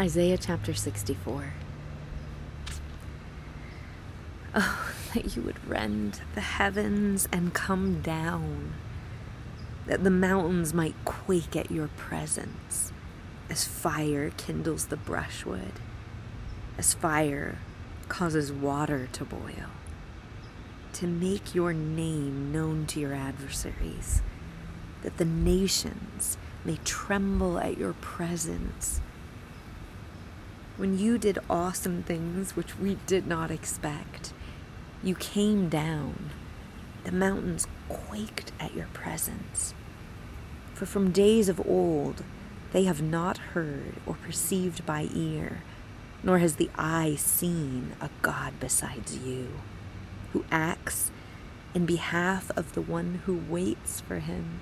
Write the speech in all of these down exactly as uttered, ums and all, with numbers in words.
Isaiah chapter sixty-four. Oh, that you would rend the heavens and come down, that the mountains might quake at your presence, as fire kindles the brushwood, as fire causes water to boil, to make your name known to your adversaries, that the nations may tremble at your presence. When you did awesome things which we did not expect, you came down. The mountains quaked at your presence. For from days of old they have not heard or perceived by ear, nor has the eye seen a God besides you, who acts in behalf of the one who waits for him.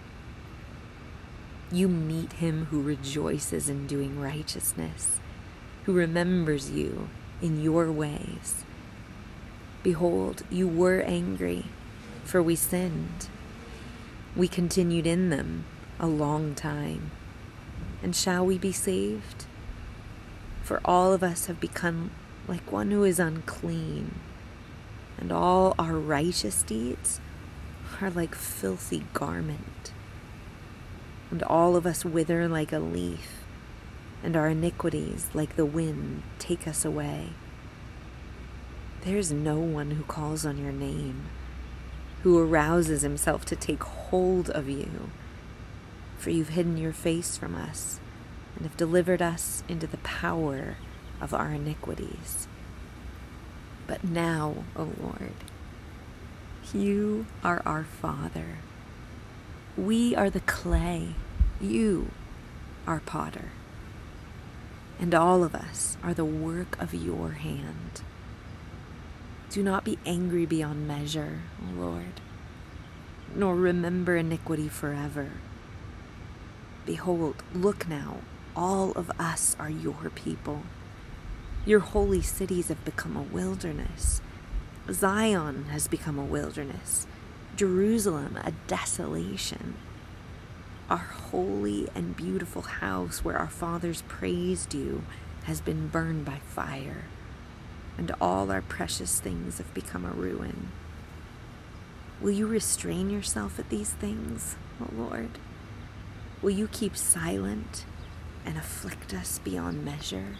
You meet him who rejoices in doing righteousness, who remembers you in your ways. Behold, you were angry, for we sinned. We continued in them a long time. And shall we be saved? For all of us have become like one who is unclean, and all our righteous deeds are like filthy garment. And all of us wither like a leaf, and our iniquities, like the wind, take us away. There is no one who calls on your name, who arouses himself to take hold of you, for you've hidden your face from us, and have delivered us into the power of our iniquities. But now, O Lord, you are our Father. We are the clay, you are potter, and all of us are the work of your hand. Do not be angry beyond measure, O Lord, nor remember iniquity forever. Behold, look now, all of us are your people. Your holy cities have become a wilderness. Zion has become a wilderness. Jerusalem, a desolation. Our holy and beautiful house where our fathers praised you has been burned by fire, and all our precious things have become a ruin. Will you restrain yourself at these things, O Lord? Will you keep silent and afflict us beyond measure?